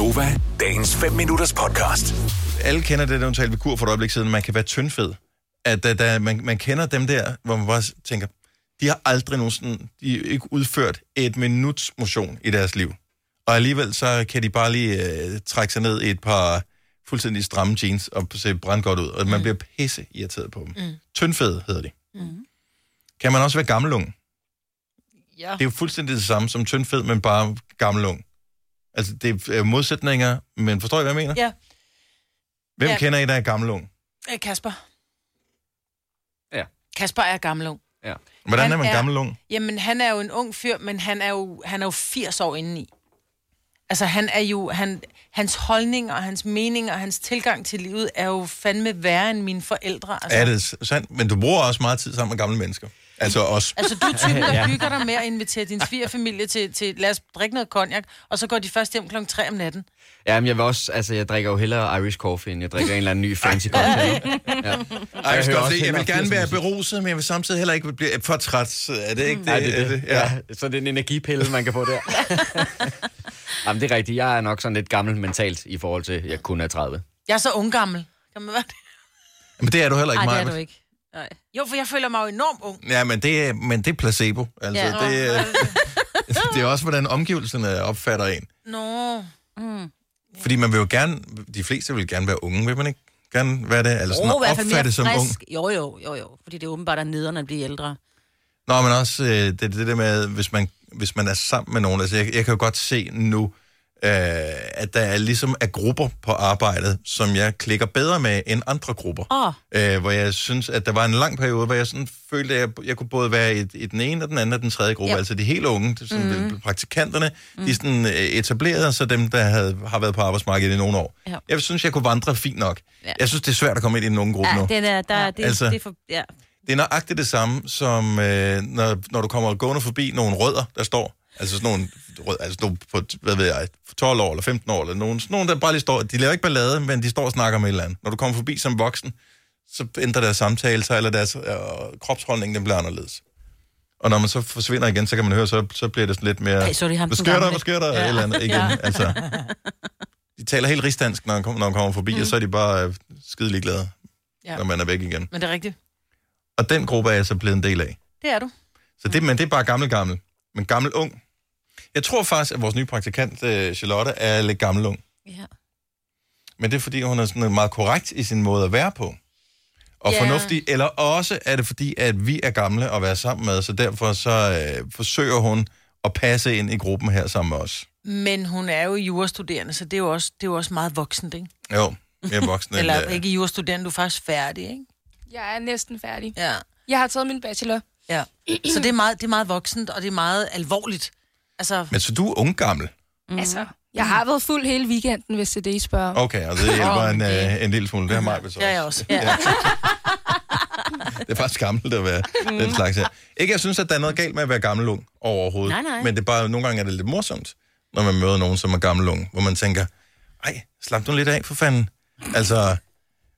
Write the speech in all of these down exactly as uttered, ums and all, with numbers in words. Nova, dagens fem minutters podcast. Alle kender det, der hun talte ved Kur for et øjeblik siden, man kan være tyndfed. At da, da man, man kender dem der, hvor man bare tænker, de har aldrig nogensinde, de har ikke udført et minuts motion i deres liv. Og alligevel så kan de bare lige øh, trække sig ned i et par fuldstændig stramme jeans og se brandgodt ud, og man mm. bliver pisse irriteret på dem. Mm. Tyndfed hedder de. Mm. Kan man også være gammel-ung? Ja. Det er jo fuldstændig det samme som tyndfed, men bare gammel-ung. Altså, det er modsætninger, men forstår I, hvad jeg mener? Ja. Hvem ja. kender I, der er gammel-ung? Kasper. Ja. Kasper er gammel-ung. Ja. Hvordan han er man er, gammel-ung? Jamen, han er jo en ung fyr, men han er jo, han er jo firs år indeni. Altså, han er jo, han, hans holdning og hans mening og hans tilgang til livet er jo fandme værre end mine forældre. Altså. Ja, det er sandt, men du bruger også meget tid sammen med gamle mennesker. Altså os. Altså, du er typen, der bygger dig med at invitere din svigerfamilie til, til, lad os drikke noget cognac, og så går de først hjem klokken tre om natten. Jamen, jeg vil også, altså, jeg drikker jo hellere Irish coffee, end jeg drikker en eller anden ny fancy cocktail. Ja. Irish coffee, jeg vil gerne være beruset, men jeg vil samtidig heller ikke blive for træt. Er det ikke det? Ja, det, er det. Ja. Ja, så det er en energipille, man kan få der. Jamen, det er rigtigt. Jeg er nok sådan lidt gammel mentalt i forhold til, jeg kun er tredive. Jeg er så unggammel. Kan man være det? Men det er du heller ikke, Maja. Nej, det er du ikke. Nej. Jo, for jeg føler mig jo enormt ung. Ja, men det er, men det er placebo. Altså, ja. det, er, det er også, hvordan omgivelserne opfatter en. Nå. Mm. Fordi man vil jo gerne, de fleste vil gerne være unge, vil man ikke gerne være det? Eller sådan oh, opfatte som frisk. Ung. Jo, jo, jo, jo. Fordi det er åbenbart, at nederne bliver ældre. Nå, men også det, det der med, hvis man, hvis man er sammen med nogen. Altså, jeg, jeg kan jo godt se nu, øh, at der er, ligesom er grupper på arbejdet, som jeg klikker bedre med end andre grupper. Oh. Øh, hvor jeg synes, at der var en lang periode, hvor jeg sådan følte, at jeg, jeg kunne både være i, i den ene og den anden og den tredje gruppe. Yep. Altså de helt unge, sådan, mm. praktikanterne, mm. de sådan etablerede sig dem, der havde, har været på arbejdsmarkedet i nogle år. Ja. Jeg synes, jeg kunne vandre fint nok. Ja. Jeg synes, det er svært at komme ind i den unge gruppe ja, nu. Den er, der, ja, det, altså, det er for... Ja. Det er nøjagtigt det samme, som øh, når, når du kommer gående forbi nogle rødder, der står, altså sådan nogle rød, altså nogle på, hvad ved jeg, tolv år eller femten år, eller nogen, nogen, der bare lige står, de laver ikke ballade, men de står og snakker med et eller andet. Når du kommer forbi som voksen, så ændrer deres samtale sig, eller deres øh, kropsholdning, den bliver anderledes. Og når man så forsvinder igen, så kan man høre, så, så bliver det sådan lidt mere, hey, så det ham, hvad sker der, hvad sker der, ja. Eller andet igen, ja. Altså. De taler helt rigsdansk, når man kommer, kommer forbi, mm. og så er de bare øh, skidelig glade, ja. Når man er væk igen. Men det er rigtigt. Og den gruppe er jeg så blevet en del af. Det er du. Så det, men det er bare gammel-gammel. Men gammel-ung. Jeg tror faktisk, at vores nye praktikant, Charlotte, er lidt gammel-ung. Ja. Men det er, fordi hun er sådan meget korrekt i sin måde at være på. Og ja. Fornuftig. Eller også er det, fordi at vi er gamle at være sammen med, så derfor så øh, forsøger hun at passe ind i gruppen her sammen med os. Men hun er jo jurastuderende, så det er jo også, det er jo også meget voksent, ikke? Jo, mere voksent. Eller end, øh... ikke jurastuderende, du er faktisk færdig, ikke? Jeg er næsten færdig. Ja. Jeg har taget min bachelor. Ja. Så det er meget, det er meget voksent, og det er meget alvorligt. Altså... Men så du er ung gammel? Mm. Altså, jeg har været fuld hele weekenden, hvis det er det, I spørger. Okay, og det hjælper oh, okay. en, øh, en lille smule. Det har mig også. Ja, jeg også. Ja. Ja. Det er faktisk gammelt at være mm. den slags her. Ikke, jeg synes, at der er noget galt med at være gammel ung overhovedet. Nej, nej. Men det er bare, nogle gange er det lidt morsomt, når man møder nogen, som er gammel ung, hvor man tænker, ej, slap nu lidt af for fanden. Altså...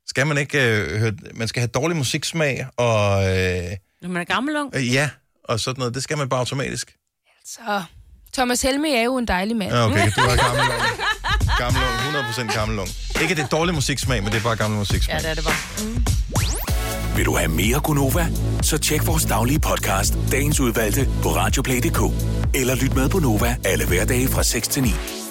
Skal man ikke øh, høre... Man skal have dårlig musiksmag, og... Øh, når man er gammel-ung? Øh, ja, og sådan noget. Det skal man bare automatisk. Altså... Thomas Helme er jo en dejlig mand. Okay, du er gammel-ung. Gammel-ung, hundrede procent gammel-ung. Ikke, det er dårlig musiksmag, men det er bare gammel musiksmag. Ja, det er det bare. Mm. Vil du have mere Gunova? Så tjek vores daglige podcast, Dagens Udvalgte, på radioplay punktum d k. Eller lyt med på Nova alle hverdage fra seks til ni.